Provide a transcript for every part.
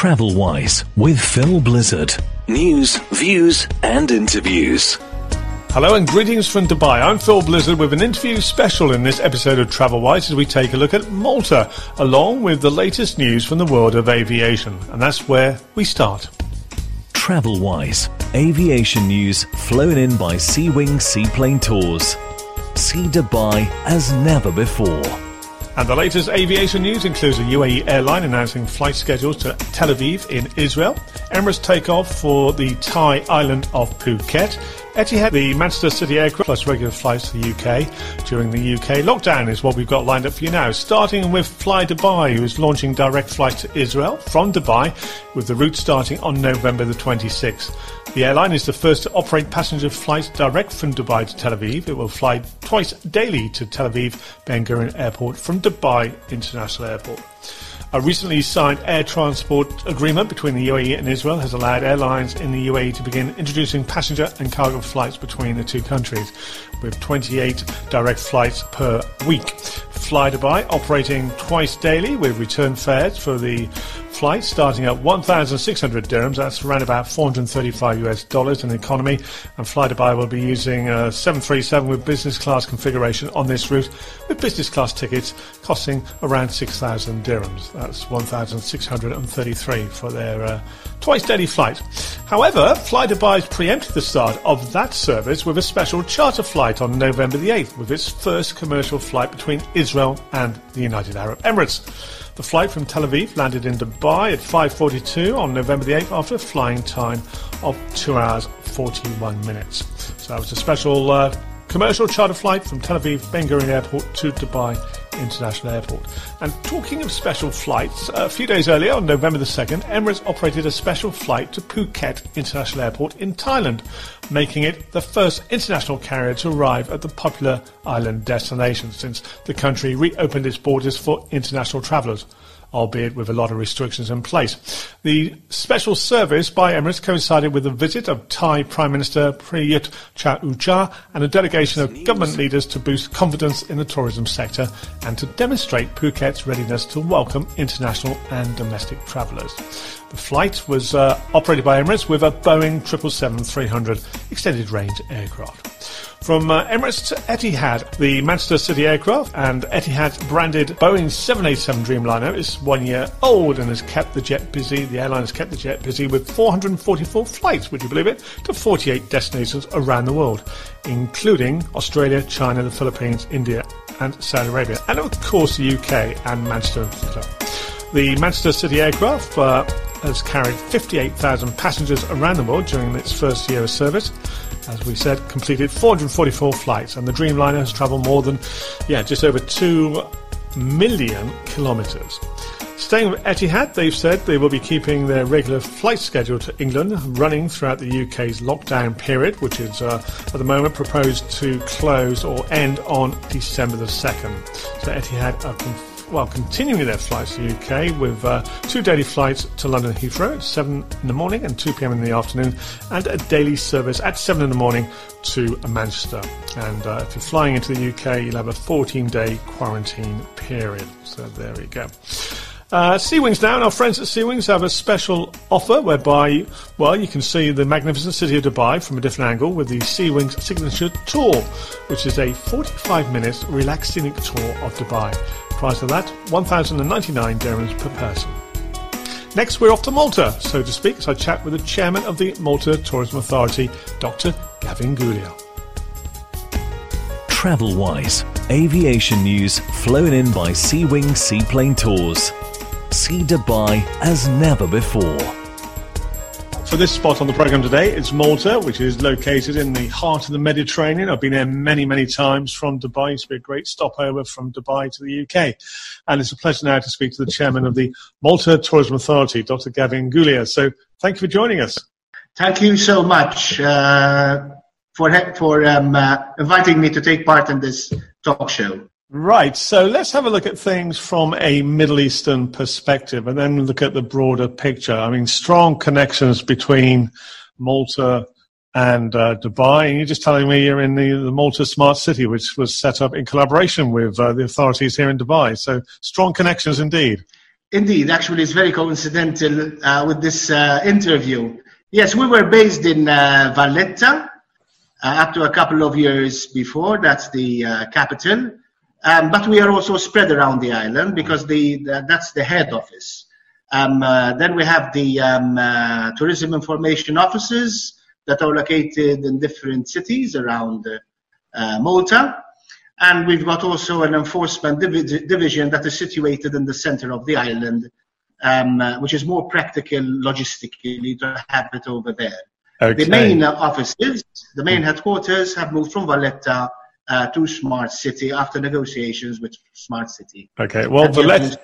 TravelWise with Phil Blizzard. News, views and interviews. Hello and greetings from Dubai. I'm Phil Blizzard with an interview special in this episode of TravelWise as we take a look at Malta, along with the latest news from the world of aviation. And that's where we start. TravelWise. Aviation news flown in by Seawings Seaplane Tours. See Dubai as never before. And the latest aviation news includes a UAE airline announcing flight schedules to Tel Aviv in Israel, Emirates takeoff for the Thai island of Phuket, Etihad, the Manchester City aircraft, plus regular flights to the UK during the UK lockdown is what we've got lined up for you now. Starting with FlyDubai, who is launching direct flights to Israel from Dubai, with the route starting on November the 26th. The airline is the first to operate passenger flights direct from Dubai to Tel Aviv. It will fly twice daily to Tel Aviv Ben Gurion Airport from Dubai International Airport. A recently signed air transport agreement between the UAE and Israel has allowed airlines in the UAE to begin introducing passenger and cargo flights between the two countries, with 28 direct flights per week. FlyDubai operating twice daily with return fares for the flights starting at 1,600 dirhams, that's around about $435 in economy, and FlyDubai will be using a 737 with business class configuration on this route, with business class tickets costing around 6,000 dirhams. That's 1,633 for their twice daily flight. However, FlyDubai's preempted the start of that service with a special charter flight on November the 8th, with its first commercial flight between Israel and the United Arab Emirates. The flight from Tel Aviv landed in Dubai at 5:42 on November the 8th after a flying time of 2 hours 41 minutes. So that was a special commercial charter flight from Tel Aviv Ben Gurion Airport to Dubai International Airport. And talking of special flights, a few days earlier on November the 2nd, Emirates operated a special flight to Phuket International Airport in Thailand, making it the first international carrier to arrive at the popular island destination since the country reopened its borders for international travellers, albeit with a lot of restrictions in place. The special service by Emirates coincided with the visit of Thai Prime Minister Prayut Chao Ucha and a delegation of government leaders to boost confidence in the tourism sector and to demonstrate Phuket's readiness to welcome international and domestic travellers. The flight was operated by Emirates with a Boeing 777-300 extended range aircraft. From Emirates to Etihad, the Manchester City aircraft and Etihad's branded Boeing 787 Dreamliner is 1 year old and has kept the jet busy. The airline has kept the jet busy with 444 flights, would you believe it, to 48 destinations around the world, including Australia, China, the Philippines, India and Saudi Arabia, and of course the UK and Manchester in particular. The Manchester City aircraft has carried 58,000 passengers around the world during its first year of service. As we said, completed 444 flights, and the Dreamliner has travelled more than, just over 2 million kilometres. Staying with Etihad, they've said they will be keeping their regular flight schedule to England running throughout the UK's lockdown period, which is at the moment proposed to close or end on December the 2nd. So Etihad are continuing their flights to the UK with 2 daily flights to London Heathrow at 7 in the morning and 2 p.m. in the afternoon, and a daily service at 7 in the morning to Manchester. And if you're flying into the UK, you'll have a 14-day quarantine period. So there we go. Seawings now, and our friends at Seawings have a special offer whereby, you can see the magnificent city of Dubai from a different angle with the Seawings Signature Tour, which is a 45-minute relaxed scenic tour of Dubai. Price of that, 1,099 dirhams per person. Next, we're off to Malta, so to speak, as I chat with the chairman of the Malta Tourism Authority, Dr Gavin Gulia. TravelWise, aviation news flown in by Seawings Seaplane Tours. See Dubai as never before. So this spot on the programme today is Malta, which is located in the heart of the Mediterranean. I've been there many, many times from Dubai. It used to be a great stopover from Dubai to the UK. And it's a pleasure now to speak to the chairman of the Malta Tourism Authority, Dr Gavin Gulia. So thank you for joining us. Thank you so much for inviting me to take part in this talk show. Right, so let's have a look at things from a Middle Eastern perspective and then look at the broader picture. I mean, strong connections between Malta and Dubai. And you're just telling me you're in the Malta Smart City, which was set up in collaboration with the authorities here in Dubai. So strong connections indeed. Indeed, actually, it's very coincidental with this interview. Yes, we were based in Valletta up to a couple of years before. That's the capital. But we are also spread around the island because that's the head office. Then we have the tourism information offices that are located in different cities around Malta. And we've got also an enforcement division that is situated in the center of the island, which is more practical logistically to have it over there. Okay. The main offices, the main headquarters, have moved from Valletta to Smart City after negotiations with Smart City. Okay, well, Valletta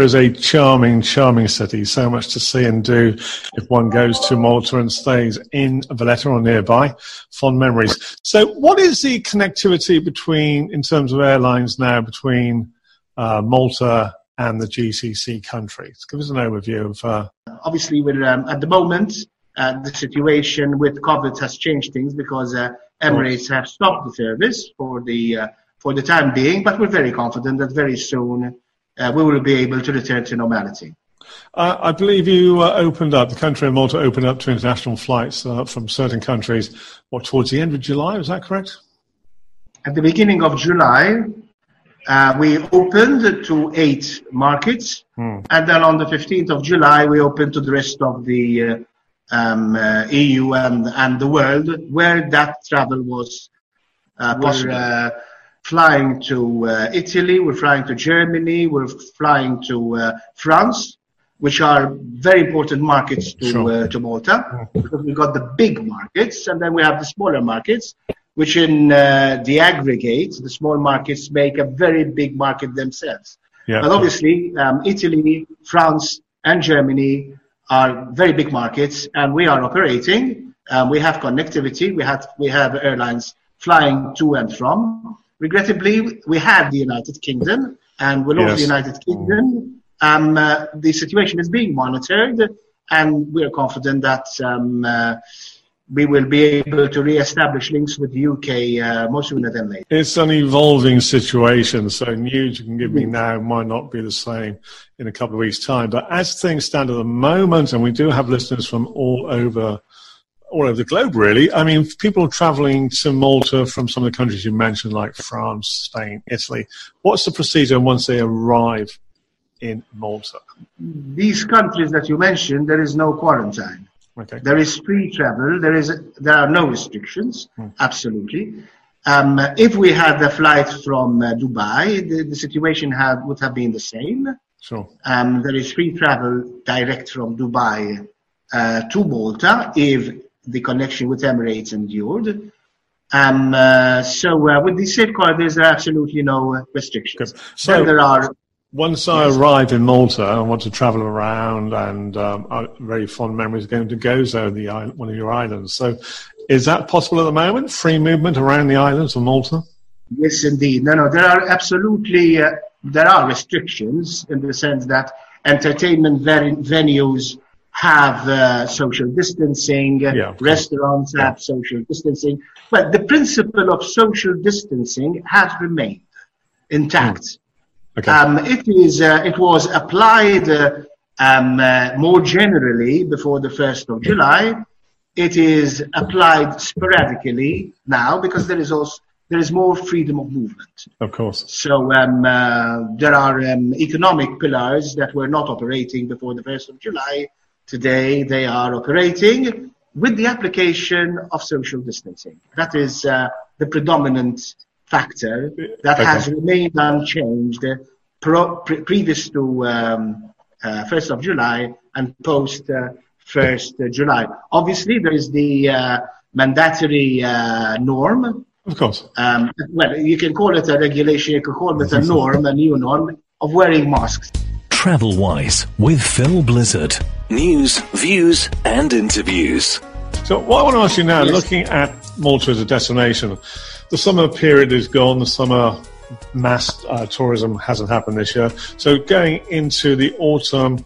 is a charming, charming city. So much to see and do if one goes to Malta and stays in Valletta or nearby. Fond memories. So what is the connectivity between, in terms of airlines now, between Malta and the GCC countries? Give us an overview of... Obviously, we're, at the moment, the situation with COVID has changed things because... Emirates have stopped the service for the time being, but we're very confident that very soon we will be able to return to normality. I believe you opened up, the country of Malta opened up to international flights from certain countries, towards the end of July, is that correct? At the beginning of July, we opened to 8 markets, and then on the 15th of July, we opened to the rest of the EU and the world where that travel was possible. We're flying to Italy, we're flying to Germany, we're flying to France, which are very important markets to Malta, because we've got the big markets and then we have the smaller markets, which in the aggregate, the small markets make a very big market themselves. Yeah. But obviously, Italy, France and Germany are very big markets, and we are operating. We have connectivity. We have airlines flying to and from. Regrettably, we had the United Kingdom, and we lost the United Kingdom. The situation is being monitored, and we are confident that we will be able to re-establish links with the UK more sooner than later. It's an evolving situation, so news you can give me now might not be the same in a couple of weeks' time. But as things stand at the moment, and we do have listeners from all over the globe, really. I mean, people travelling to Malta from some of the countries you mentioned, like France, Spain, Italy. What's the procedure once they arrive in Malta? These countries that you mentioned, there is no quarantine. Okay. There is free travel. There are no restrictions. Absolutely. If we had the flight from Dubai, the situation would have been the same. Sure. There is free travel direct from Dubai to Malta if the connection with Emirates endured. So with the safeguard, there's absolutely no restrictions. Good. So then there are. Once I arrive in Malta, I want to travel around, and very fond memories of going to Gozo, one of your islands. So is that possible at the moment, free movement around the islands of Malta? Yes, indeed. No, there are absolutely restrictions in the sense that entertainment venues have social distancing, restaurants have social distancing. But the principle of social distancing has remained intact. Okay. It was applied more generally before the 1st of July. It is applied sporadically now because there is more freedom of movement. Of course. So there are economic pillars that were not operating before the 1st of July. Today they are operating with the application of social distancing. That is the predominant factor that has remained unchanged previous to 1st of July and post 1st July. Obviously, there is the mandatory norm. Of course. You can call it a regulation, you can call it a norm, a new norm of wearing masks. TravelWise with Phil Blizzard. News, views, and interviews. So what I want to ask you now, looking at Malta as a destination, the summer period is gone, the summer mass tourism hasn't happened this year. So going into the autumn,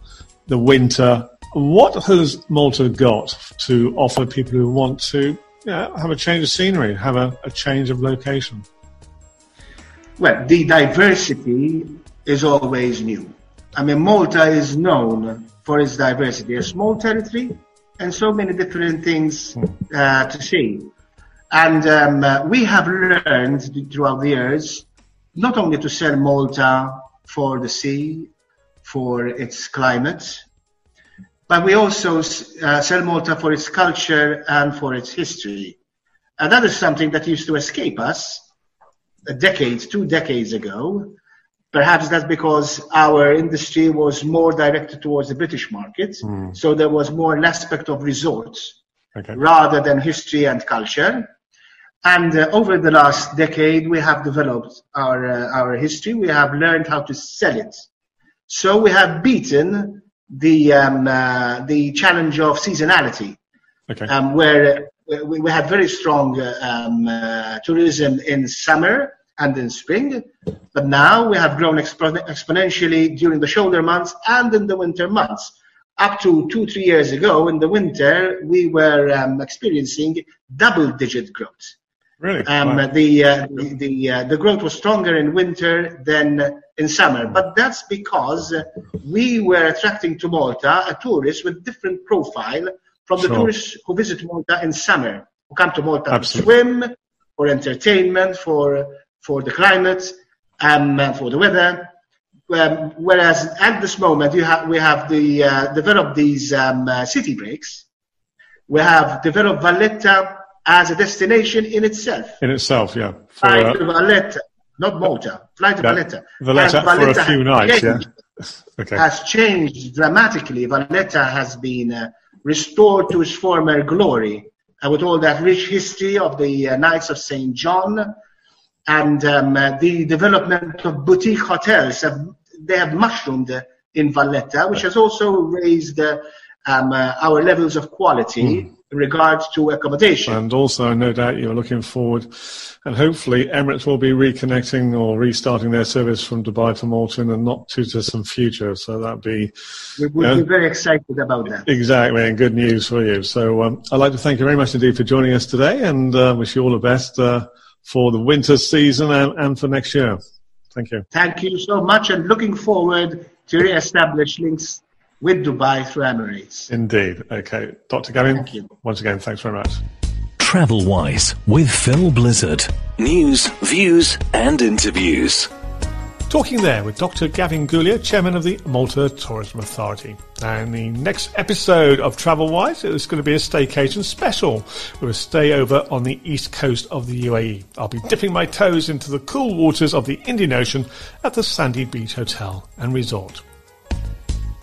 the winter, what has Malta got to offer people who want to have a change of scenery, have a change of location? Well, the diversity is always new. I mean, Malta is known for its diversity, a small territory and so many different things to see. And we have learned throughout the years, not only to sell Malta for the sea, for its climate, but we also sell Malta for its culture and for its history. And that is something that used to escape us a decade, 2 decades ago. Perhaps that's because our industry was more directed towards the British market, so there was more an aspect of resorts rather than history and culture. And over the last decade, we have developed our history. We have learned how to sell it. So we have beaten the challenge of seasonality, where we had very strong tourism in summer and in spring, but now we have grown exponentially during the shoulder months and in the winter months. Up to 2-3 years ago, in the winter, we were experiencing double-digit growth. Really? Wow. The growth was stronger in winter than in summer, but that's because we were attracting to Malta a tourist with different profile from the tourists who visit Malta in summer, who come to Malta to swim, for entertainment, for the climate, for the weather. Whereas at this moment we have developed these city breaks. We have developed Valletta as a destination in itself. In itself, yeah. Fly to Valletta, not Malta. Fly to Valletta. Valletta for a few nights, has changed dramatically. Valletta has been restored to its former glory, with all that rich history of the Knights of Saint John. And the development of boutique hotels, they have mushroomed in Valletta, which has also raised our levels of quality in regards to accommodation. And also, no doubt, you're looking forward, and hopefully Emirates will be reconnecting or restarting their service from Dubai to Malta in the not-too-distant future. So that'd be... We would be very excited about that. Exactly, and good news for you. So I'd like to thank you very much indeed for joining us today, and wish you all the best for the winter season and for next year. Thank you. Thank you so much, and looking forward to re-establish links with Dubai through Emirates. Indeed. Okay. Dr. Gavin, thank you. Once again, thanks very much. TravelWise with Phil Blizzard. News, views, and interviews. Talking there with Dr. Gavin Gulia, Chairman of the Malta Tourism Authority. Now, in the next episode of TravelWise, it's going to be a staycation special with a stay over on the east coast of the UAE. I'll be dipping my toes into the cool waters of the Indian Ocean at the Sandy Beach Hotel and Resort.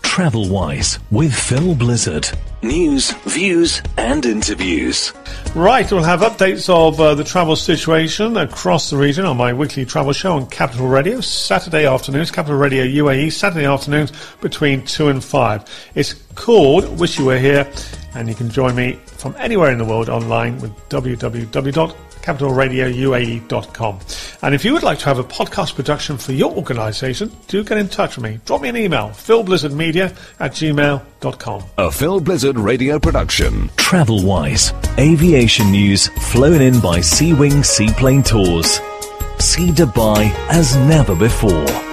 TravelWise with Phil Blizzard. News, views, and interviews. Right, we'll have updates of the travel situation across the region on my weekly travel show on Capital Radio, Saturday afternoons, Capital Radio UAE, Saturday afternoons between 2 and 5. It's called Wish You Were Here, and you can join me from anywhere in the world online with www.capitalradiouae.com. And if you would like to have a podcast production for your organisation, do get in touch with me. Drop me an email, philblizzardmedia@gmail.com. A Phil Blizzard radio production. TravelWise. Aviation news flown in by Seawings Seaplane Tours. See Dubai as never before.